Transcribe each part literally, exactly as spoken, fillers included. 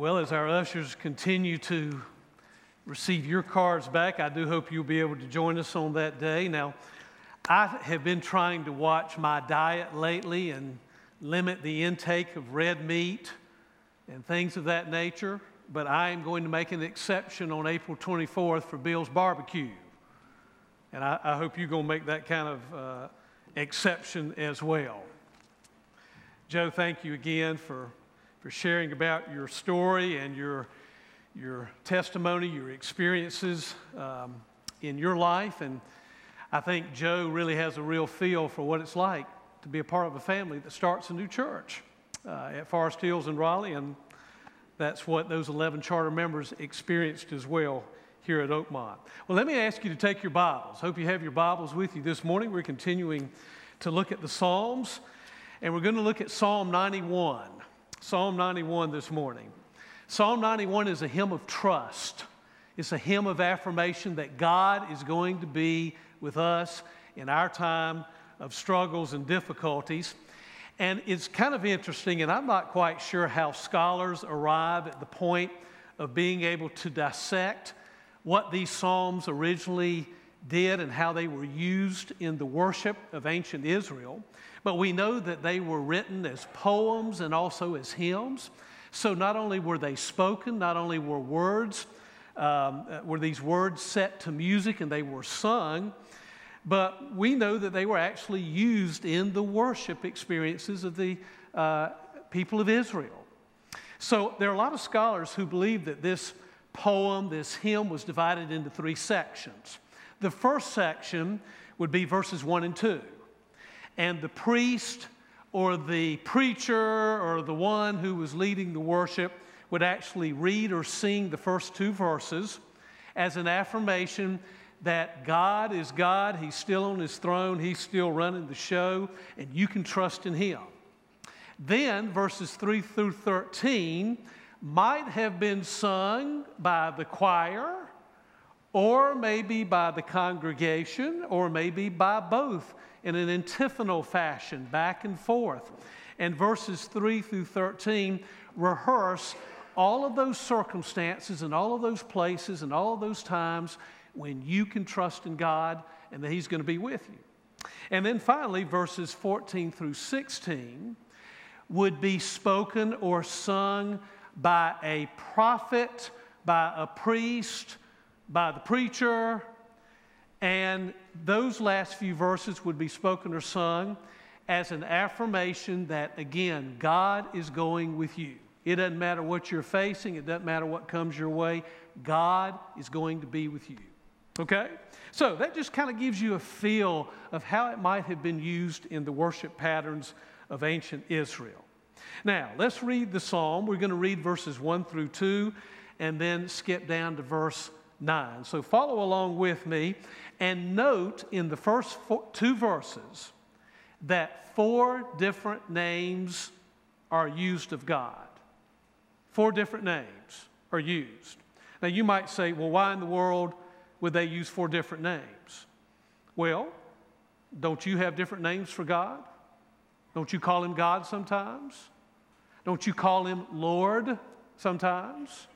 Well, as our ushers continue to receive your cards back, I do hope you'll be able to join us on that day. Now, I have been trying to watch my diet lately and limit the intake of red meat and things of that nature, but I am going to make an exception on April twenty-fourth for Bill's Barbecue. And I, I hope you're going to make that kind of uh, exception as well. Joe, thank you again for for sharing about your story and your your testimony, your experiences um, in your life. And I think Joe really has a real feel for what it's like to be a part of a family that starts a new church uh, at Forest Hills in Raleigh. And that's what those eleven charter members experienced as well here at Oakmont. Well, let me ask you to take your Bibles. Hope you have your Bibles with you this morning. We're continuing to look at the Psalms, and we're going to look at Psalm ninety-one. Psalm ninety-one this morning. Psalm ninety-one is a hymn of trust. It's a hymn of affirmation that God is going to be with us in our time of struggles and difficulties. And it's kind of interesting, and I'm not quite sure how scholars arrive at the point of being able to dissect what these psalms originally did and how they were used in the worship of ancient Israel. But we know that they were written as poems and also as hymns. So not only were they spoken, not only were words, um, were these words set to music and they were sung, but we know that they were actually used in the worship experiences of the uh, people of Israel. So there are a lot of scholars who believe that this poem, this hymn, was divided into three sections. The first section would be verses one and two. And the priest or the preacher or the one who was leading the worship would actually read or sing the first two verses as an affirmation that God is God, He's still on His throne, He's still running the show, and you can trust in Him. Then verses three through thirteen might have been sung by the choir, or maybe by the congregation, or maybe by both in an antiphonal fashion, back and forth. And verses three through thirteen rehearse all of those circumstances and all of those places and all of those times when you can trust in God and that He's going to be with you. And then finally, verses fourteen through sixteen would be spoken or sung by a prophet, by a priest, by the preacher, and those last few verses would be spoken or sung as an affirmation that, again, God is going with you. It doesn't matter what you're facing. It doesn't matter what comes your way. God is going to be with you, okay? So that just kind of gives you a feel of how it might have been used in the worship patterns of ancient Israel. Now, let's read the psalm. We're going to read verses one through two and then skip down to verse nine. So follow along with me and note in the first four, two verses that four different names are used of God. Four different names are used. Now you might say, well, why in the world would they use four different names? Well, don't you have different names for God? Don't you call Him God sometimes? Don't you call Him Lord sometimes?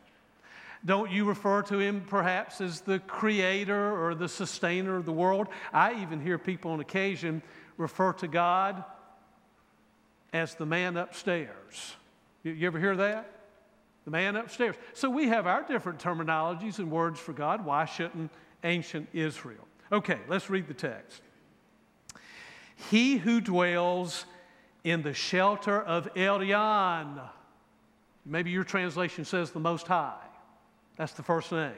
Don't you refer to Him perhaps as the creator or the sustainer of the world? I even hear people on occasion refer to God as the man upstairs. You ever hear that? The man upstairs. So we have our different terminologies and words for God. Why shouldn't ancient Israel? Okay, let's read the text. He who dwells in the shelter of Elion. Maybe your translation says the Most High. That's the first name.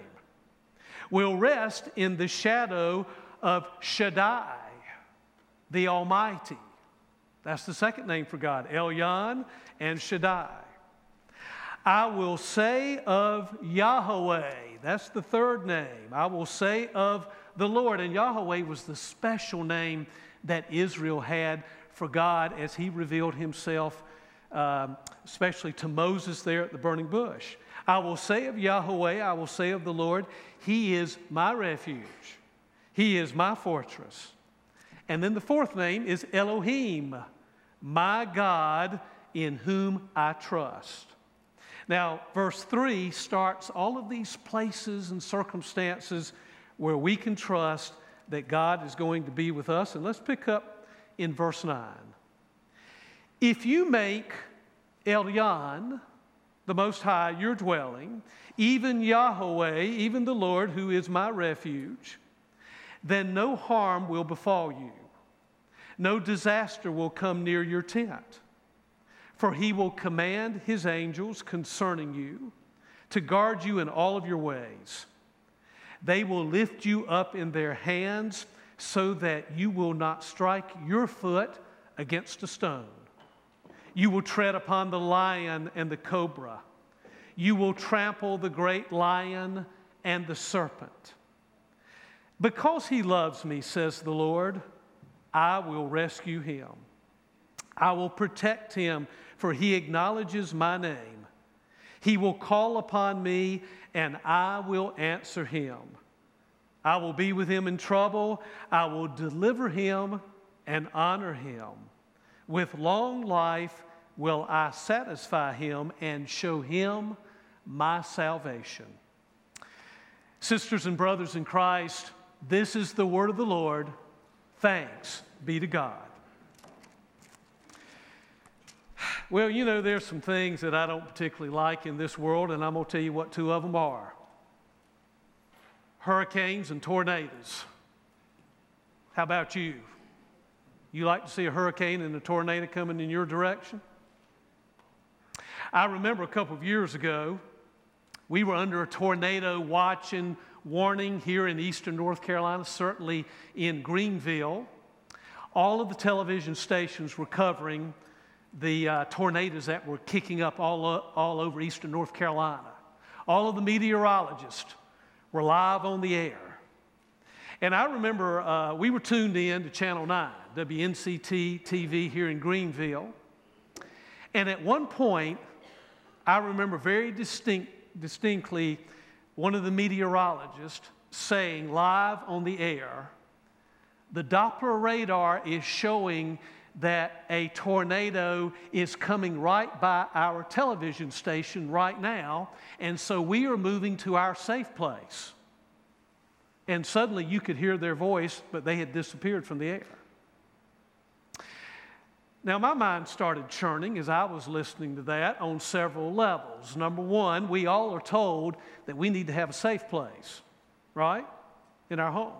We'll rest in the shadow of Shaddai, the Almighty. That's the second name for God, Elion and Shaddai. I will say of Yahweh. That's the third name. I will say of the Lord. And Yahweh was the special name that Israel had for God as He revealed Himself, um, especially to Moses there at the burning bush. I will say of Yahweh, I will say of the Lord, He is my refuge. He is my fortress. And then the fourth name is Elohim, my God in whom I trust. Now, verse three starts all of these places and circumstances where we can trust that God is going to be with us. And let's pick up in verse nine. If you make Elion, the Most High, your dwelling, even Yahweh, even the Lord, who is my refuge, then no harm will befall you. No disaster will come near your tent. For he will command his angels concerning you to guard you in all of your ways. They will lift you up in their hands so that you will not strike your foot against a stone. You will tread upon the lion and the cobra. You will trample the great lion and the serpent. Because he loves me, says the Lord, I will rescue him. I will protect him, for he acknowledges my name. He will call upon me, and I will answer him. I will be with him in trouble. I will deliver him and honor him. With long life will I satisfy him and show him my salvation. Sisters and brothers in Christ, this is the word of the Lord. Thanks be to God. Well, you know, there's some things that I don't particularly like in this world, and I'm going to tell you what two of them are. Hurricanes and tornadoes. How about you? You like to see a hurricane and a tornado coming in your direction? I remember a couple of years ago, we were under a tornado watch and warning here in eastern North Carolina, certainly in Greenville. All of the television stations were covering the uh, tornadoes that were kicking up all, uh, all over eastern North Carolina. All of the meteorologists were live on the air. And I remember uh, we were tuned in to Channel nine, W N C T T V here in Greenville. And at one point, I remember very distinct, distinctly one of the meteorologists saying live on the air, the Doppler radar is showing that a tornado is coming right by our television station right now, and so we are moving to our safe place. And suddenly you could hear their voice, but they had disappeared from the air. Now, my mind started churning as I was listening to that on several levels. Number one, we all are told that we need to have a safe place, right, in our homes.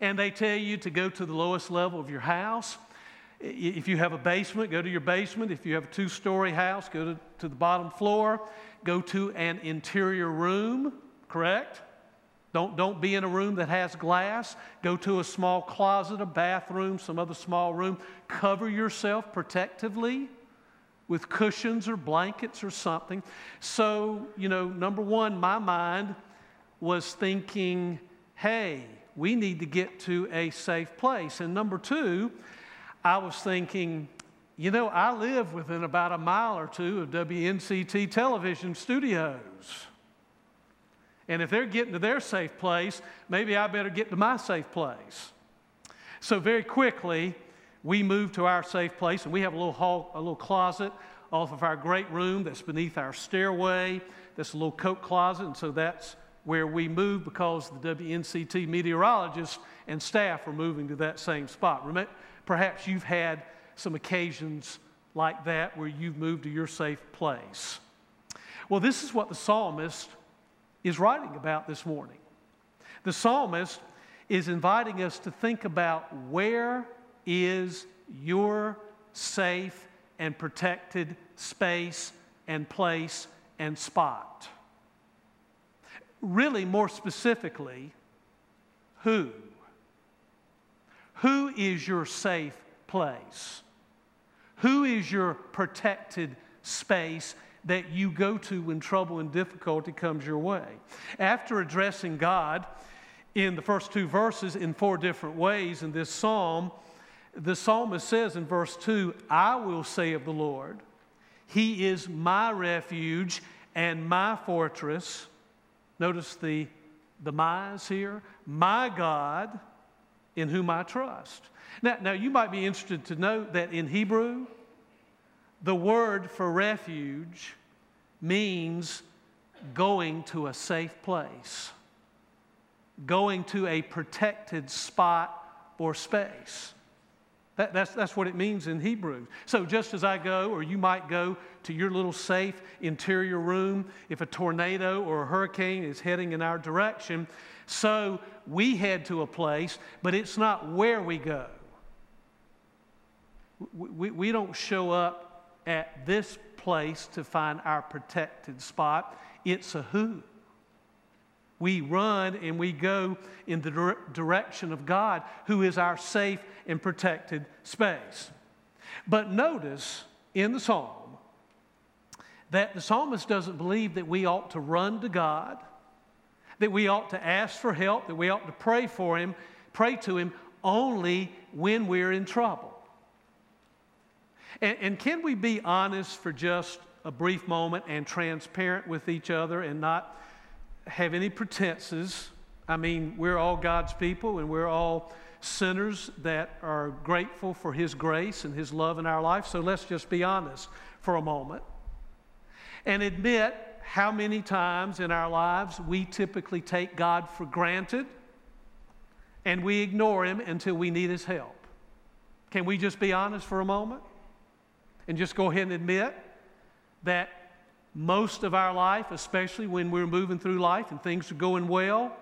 And they tell you to go to the lowest level of your house. If you have a basement, go to your basement. If you have a two-story house, go to, to the bottom floor. Go to an interior room, correct? Don't, don't be in a room that has glass. Go to a small closet, a bathroom, some other small room. Cover yourself protectively with cushions or blankets or something. So, you know, number one, my mind was thinking, hey, we need to get to a safe place. And number two, I was thinking, you know, I live within about a mile or two of W N C T television studios. And if they're getting to their safe place, maybe I better get to my safe place. So very quickly, we moved to our safe place, and we have a little hall, a little closet off of our great room that's beneath our stairway. That's a little coat closet, and so that's where we moved because the W N C T meteorologists and staff were moving to that same spot. Perhaps you've had some occasions like that where you've moved to your safe place. Well, this is what the psalmist is writing about this morning. The psalmist is inviting us to think about where is your safe and protected space and place and spot. Really, more specifically, who? Who is your safe place? Who is your protected space that you go to when trouble and difficulty comes your way? After addressing God in the first two verses in four different ways in this psalm, the psalmist says in verse two, I will say of the Lord, he is my refuge and my fortress. Notice the, the my's here. My God, in whom I trust. Now, now, you might be interested to know that in Hebrew, the word for refuge means going to a safe place, going to a protected spot or space. That, that's, that's what it means in Hebrew. So just as I go, or you might go to your little safe interior room if a tornado or a hurricane is heading in our direction, so we head to a place, but it's not where we go. We, we, we don't show up at this place to find our protected spot. It's a who. We run and we go in the direction of God, who is our safe and protected space. But notice in the psalm that the psalmist doesn't believe that we ought to run to God, that we ought to ask for help, that we ought to pray for Him, pray to Him only when we're in trouble. And, and can we be honest for just a brief moment and transparent with each other and not have any pretenses? I mean, we're all God's people and we're all sinners that are grateful for His grace and His love in our life. So let's just be honest for a moment and admit how many times in our lives we typically take God for granted and we ignore Him until we need His help. Can we just be honest for a moment and just go ahead and admit that most of our life, especially when we're moving through life and things are going well,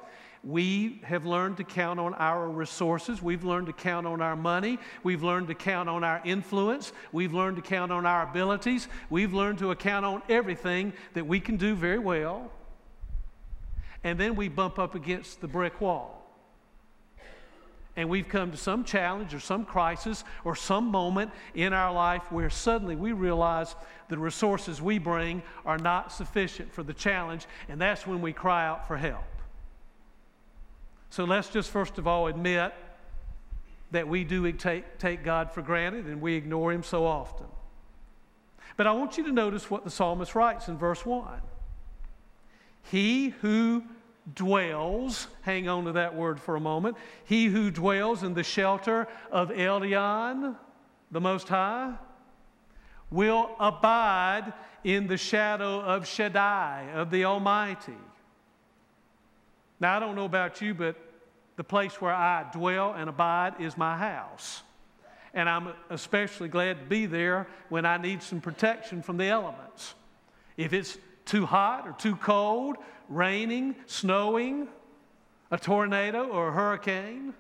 we have learned to count on our resources. We've learned to count on our money. We've learned to count on our influence. We've learned to count on our abilities. We've learned to account on everything that we can do very well. And then we bump up against the brick wall. And we've come to some challenge or some crisis or some moment in our life where suddenly we realize the resources we bring are not sufficient for the challenge, and that's when we cry out for help. So let's just first of all admit that we do take, take God for granted and we ignore Him so often. But I want you to notice what the psalmist writes in verse one. He who dwells, hang on to that word for a moment, he who dwells in the shelter of Elion, the Most High, will abide in the shadow of Shaddai, of the Almighty. Now, I don't know about you, but the place where I dwell and abide is my house. And I'm especially glad to be there when I need some protection from the elements. If it's too hot or too cold, raining, snowing, a tornado or a hurricane,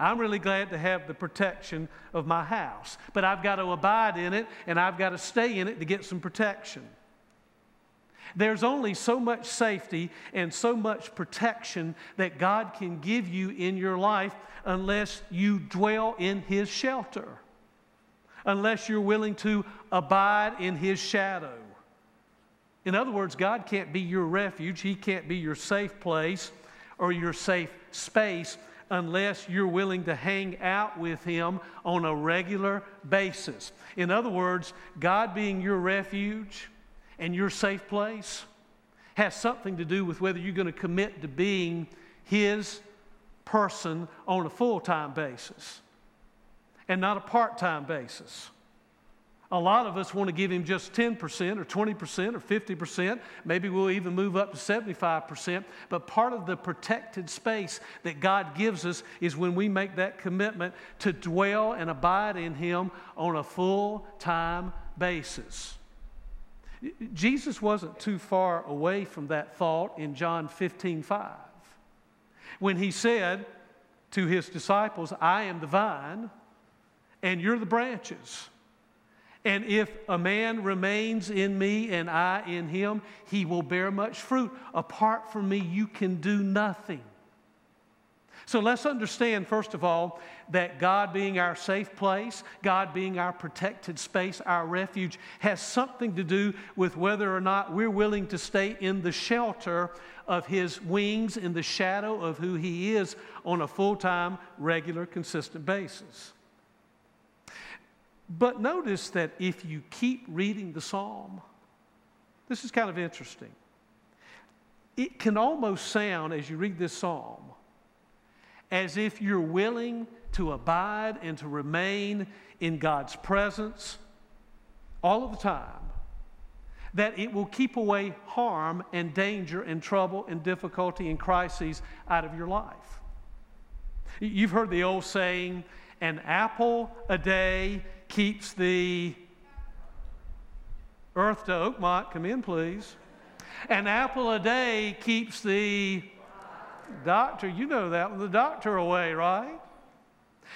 I'm really glad to have the protection of my house. But I've got to abide in it, and I've got to stay in it to get some protection. There's only so much safety and so much protection that God can give you in your life unless you dwell in His shelter, unless you're willing to abide in His shadow. In other words, God can't be your refuge. He can't be your safe place or your safe space unless you're willing to hang out with Him on a regular basis. In other words, God being your refuge and your safe place has something to do with whether you're going to commit to being His person on a full-time basis and not a part-time basis. A lot of us want to give Him just ten percent or twenty percent or fifty percent. Maybe we'll even move up to seventy-five percent. But part of the protected space that God gives us is when we make that commitment to dwell and abide in Him on a full-time basis. Jesus wasn't too far away from that thought in John fifteen five, when He said to His disciples, "I am the vine, and you're the branches. And if a man remains in me and I in him, he will bear much fruit. Apart from me, you can do nothing." So let's understand, first of all, that God being our safe place, God being our protected space, our refuge, has something to do with whether or not we're willing to stay in the shelter of His wings, in the shadow of who He is on a full-time, regular, consistent basis. But notice that if you keep reading the psalm, this is kind of interesting. It can almost sound, as you read this psalm, as if you're willing to abide and to remain in God's presence all of the time, that it will keep away harm and danger and trouble and difficulty and crises out of your life. You've heard the old saying, an apple a day keeps the earth to Oakmont. Come in, please. An apple a day keeps the doctor, you know that one, the doctor away, right?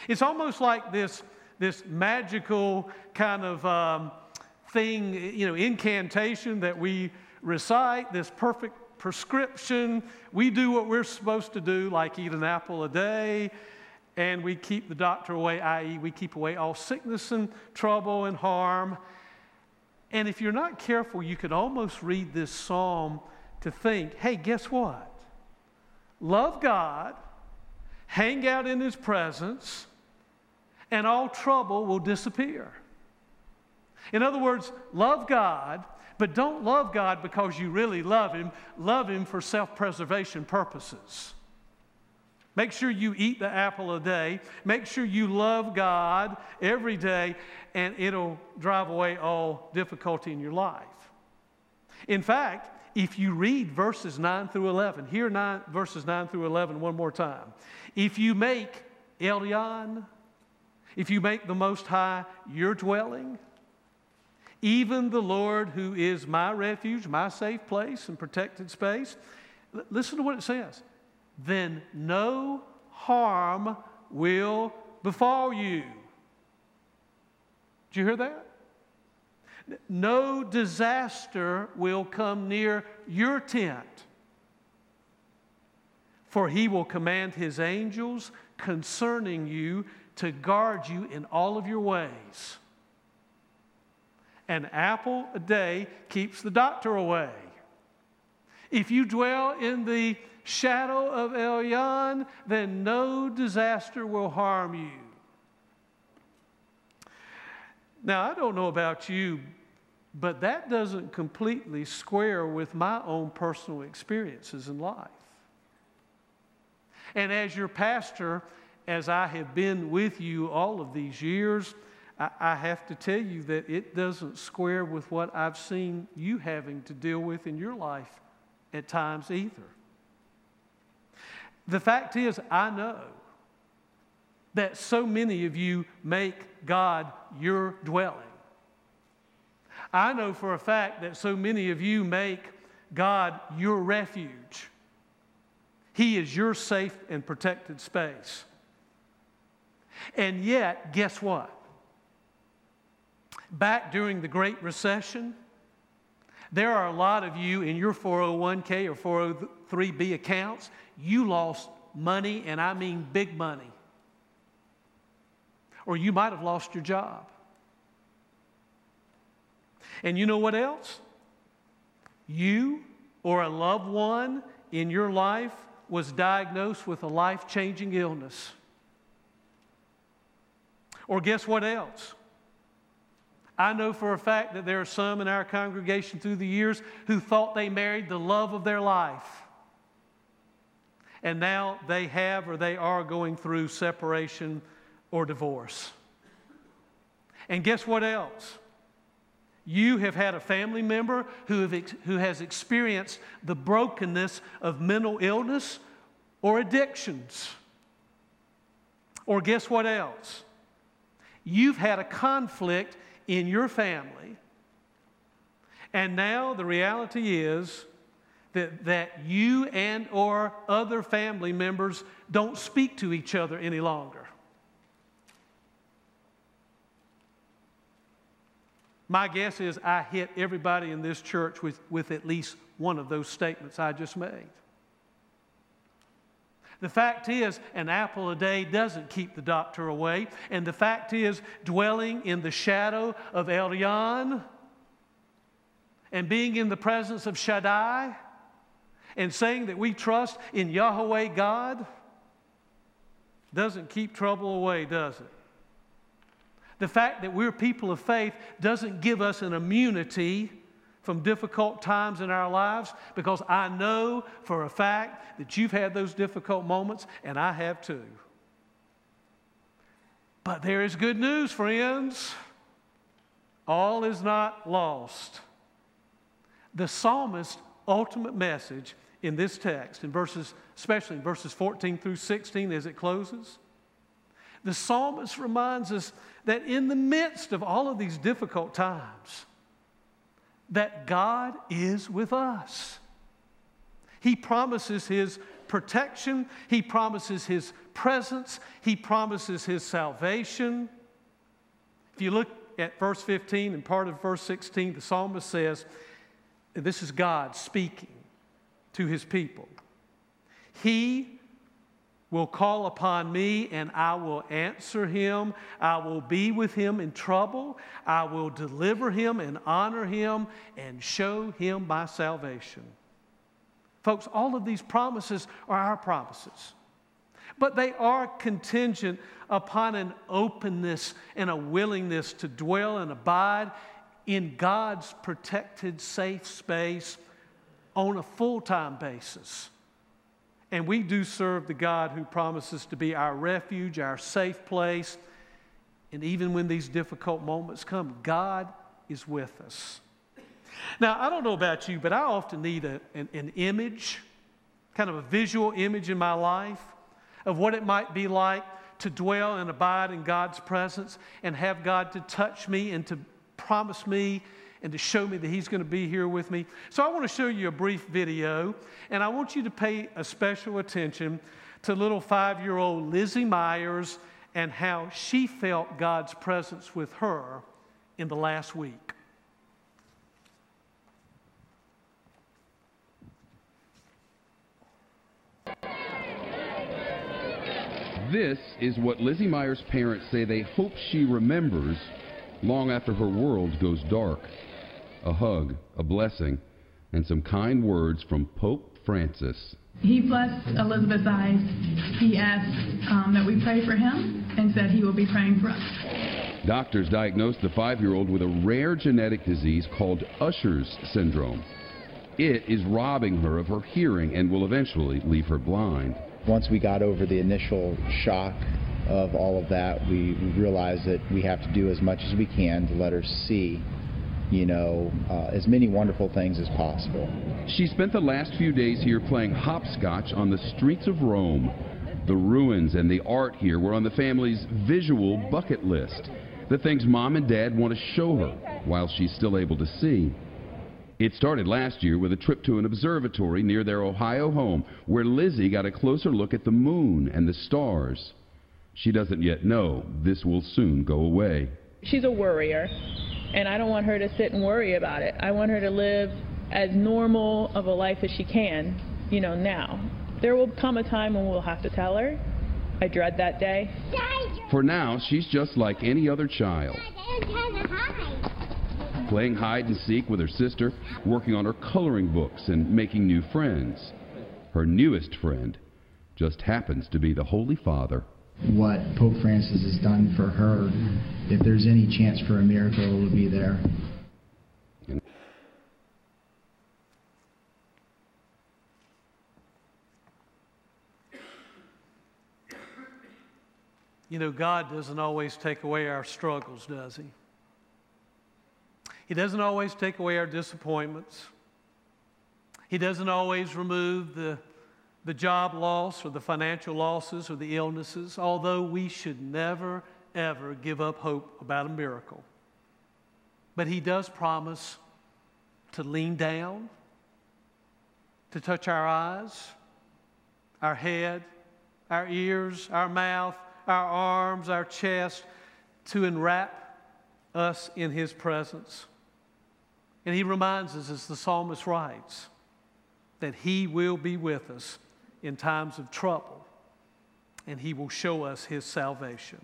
It's almost like this, this magical kind of um, thing, you know, incantation that we recite, this perfect prescription. We do what we're supposed to do, like eat an apple a day, and we keep the doctor away, that is we keep away all sickness and trouble and harm. And if you're not careful, you could almost read this psalm to think, hey, guess what? Love God, hang out in His presence, and all trouble will disappear. In other words, love God, but don't love God because you really love Him. Love Him for self-preservation purposes. Make sure you eat the apple a day. Make sure you love God every day, and it'll drive away all difficulty in your life. In fact, if you read verses nine through eleven, hear nine, verses nine through eleven one more time. If you make Elion, if you make the Most High your dwelling, even the Lord who is my refuge, my safe place and protected space, l- listen to what it says. Then no harm will befall you. Did you hear that? No disaster will come near your tent. For He will command His angels concerning you to guard you in all of your ways. An apple a day keeps the doctor away. If you dwell in the shadow of Elion, then no disaster will harm you. Now, I don't know about you, but that doesn't completely square with my own personal experiences in life. And as your pastor, as I have been with you all of these years, I, I have to tell you that it doesn't square with what I've seen you having to deal with in your life at times either. The fact is, I know that so many of you make God your dwelling. I know for a fact that so many of you make God your refuge. He is your safe and protected space. And yet, guess what? Back during the Great Recession, there are a lot of you in your four oh one k or four oh three b accounts, you lost money, and I mean big money. Or you might have lost your job. And you know what else? You or a loved one in your life was diagnosed with a life-changing illness. Or guess what else? I know for a fact that there are some in our congregation through the years who thought they married the love of their life. And now they have or they are going through separation or divorce. And guess what else? You have had a family member who, have ex- who has experienced the brokenness of mental illness or addictions. Or guess what else? You've had a conflict in your family, and now the reality is that, that you and or other family members don't speak to each other any longer. My guess is I hit everybody in this church with, with at least one of those statements I just made. The fact is, an apple a day doesn't keep the doctor away. And the fact is, dwelling in the shadow of Elion and being in the presence of Shaddai and saying that we trust in Yahweh God doesn't keep trouble away, does it? The fact that we're people of faith doesn't give us an immunity from difficult times in our lives, because I know for a fact that you've had those difficult moments, and I have too. But there is good news, friends. All is not lost. the psalmist's ultimate message in this text, in verses, especially in verses fourteen through sixteen as it closes, the psalmist reminds us that in the midst of all of these difficult times, that God is with us. He promises His protection. He promises His presence. He promises His salvation. If you look at verse fifteen and part of verse sixteen, the psalmist says, and this is God speaking to His people, He will call upon me and I will answer him. I will be with him in trouble. I will deliver him and honor him and show him my salvation. Folks, all of these promises are our promises, but they are contingent upon an openness and a willingness to dwell and abide in God's protected, safe space on a full-time basis. And we do serve the God who promises to be our refuge, our safe place. And even when these difficult moments come, God is with us. Now, I don't know about you, but I often need a, an, an image, kind of a visual image in my life of what it might be like to dwell and abide in God's presence and have God to touch me and to promise me and to show me that He's going to be here with me. So I want to show you a brief video, and I want you to pay a special attention to little five-year-old Lizzie Myers and how she felt God's presence with her in the last week. This is what Lizzie Myers' parents say they hope she remembers long after her world goes dark. A hug, a blessing, and some kind words from Pope Francis. He blessed Elizabeth's eyes. He asked um, that we pray for him and said he will be praying for us. Doctors diagnosed the five-year-old with a rare genetic disease called Usher's syndrome. It is robbing her of her hearing and will eventually leave her blind. Once we got over the initial shock of all of that, we, we realized that we have to do as much as we can to let her see, you know, uh, as many wonderful things as possible. She spent the last few days here playing hopscotch on the streets of Rome. The ruins and the art here were on the family's visual bucket list, the things Mom and Dad want to show her while she's still able to see. It started last year with a trip to an observatory near their Ohio home, where Lizzie got a closer look at the moon and the stars. She doesn't yet know this will soon go away. She's a worrier, and I don't want her to sit and worry about it. I want her to live as normal of a life as she can, you know, now. There will come a time when we'll have to tell her. I dread that day. For now, she's just like any other child. Playing hide and seek with her sister, working on her coloring books and making new friends. Her newest friend just happens to be the Holy Father. What Pope Francis has done for her, if there's any chance for a miracle, it will be there. You know, God doesn't always take away our struggles, does He? He doesn't always take away our disappointments. He doesn't always remove the the job loss or the financial losses or the illnesses, although we should never, ever give up hope about a miracle. But He does promise to lean down, to touch our eyes, our head, our ears, our mouth, our arms, our chest, to enwrap us in His presence. And He reminds us, as the psalmist writes, that He will be with us in times of trouble, and He will show us His salvation.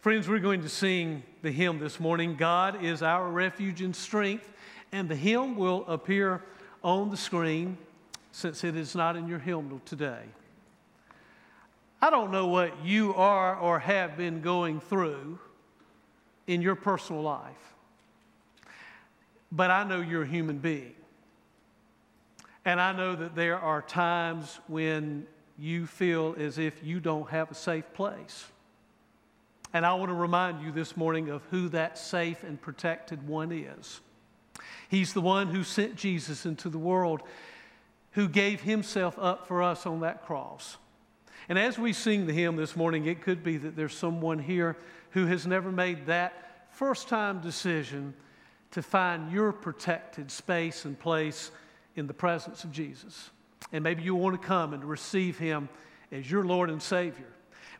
Friends, we're going to sing the hymn this morning, God is Our Refuge and Strength, and the hymn will appear on the screen since it is not in your hymnal today. I don't know what you are or have been going through in your personal life, but I know you're a human being. And I know that there are times when you feel as if you don't have a safe place. And I want to remind you this morning of who that safe and protected one is. He's the one who sent Jesus into the world, who gave himself up for us on that cross. And as we sing the hymn this morning, it could be that there's someone here who has never made that first-time decision to find your protected space and place in the presence of Jesus. And maybe you want to come and receive him as your Lord and Savior.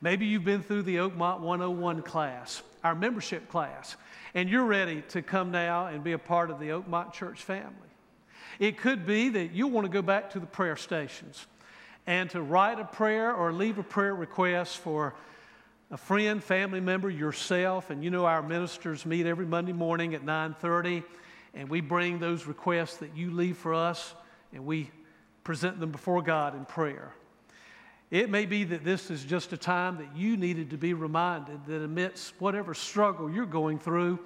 Maybe you've been through the Oakmont one oh one class, our membership class, and you're ready to come now and be a part of the Oakmont Church family. It could be that you want to go back to the prayer stations and to write a prayer or leave a prayer request for a friend, family member, yourself. And you know our ministers meet every Monday morning at nine thirty, and we bring those requests that you leave for us, and we present them before God in prayer. It may be that this is just a time that you needed to be reminded that amidst whatever struggle you're going through,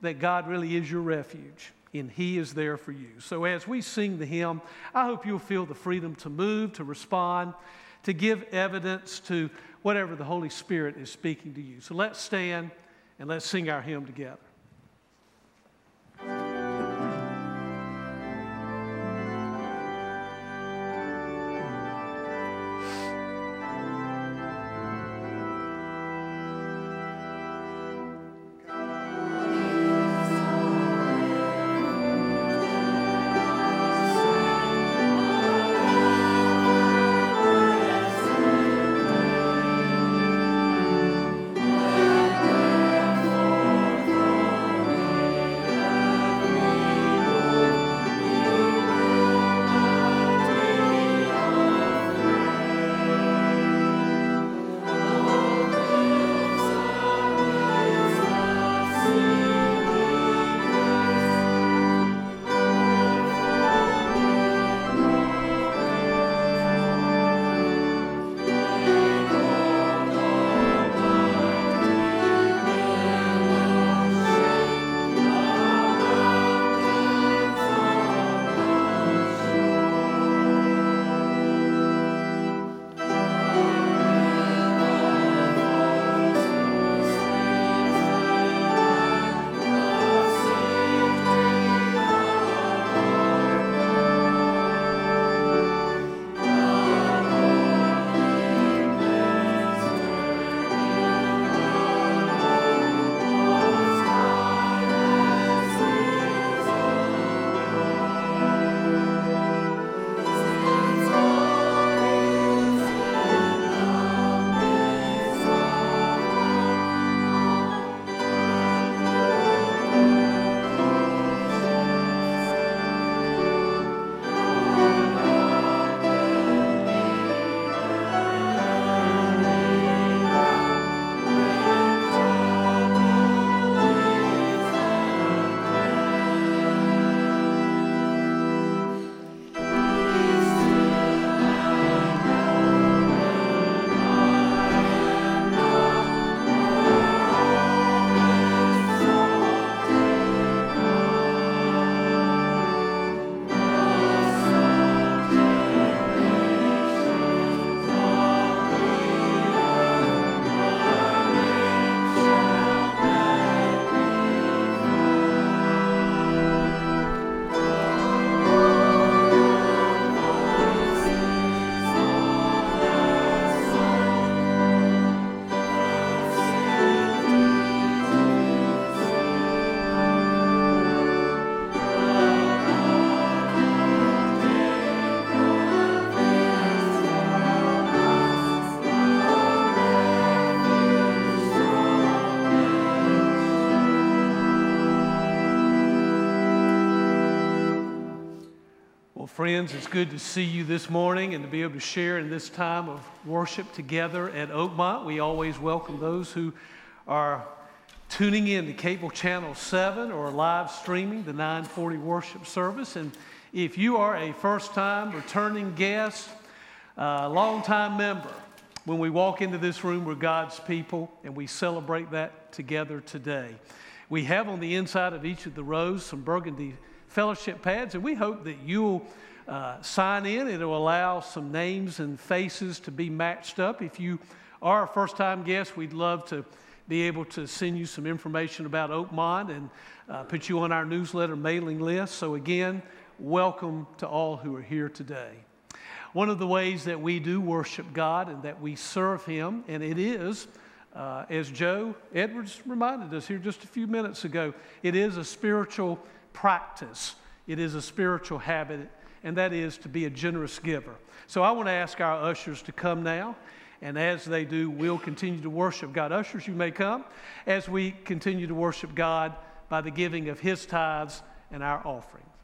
that God really is your refuge, and he is there for you. So as we sing the hymn, I hope you'll feel the freedom to move, to respond, to give evidence to whatever the Holy Spirit is speaking to you. So let's stand and let's sing our hymn together. Friends, it's good to see you this morning and to be able to share in this time of worship together at Oakmont. We always welcome those who are tuning in to Cable Channel seven or live streaming the nine forty worship service. And if you are a first-time returning guest, a long-time member, when we walk into this room, we're God's people, and we celebrate that together today. We have on the inside of each of the rows some burgundy fellowship pads, and we hope that you'll uh, sign in. It'll allow some names and faces to be matched up. If you are a first-time guest, we'd love to be able to send you some information about Oakmont and uh, put you on our newsletter mailing list. So again, welcome to all who are here today. One of the ways that we do worship God and that we serve Him, and it is, uh, as Joe Edwards reminded us here just a few minutes ago, it is a spiritual practice. It is a spiritual habit, and that is to be a generous giver. So I want to ask our ushers to come now, and as they do, we'll continue to worship God. Ushers, you may come as we continue to worship God by the giving of His tithes and our offerings.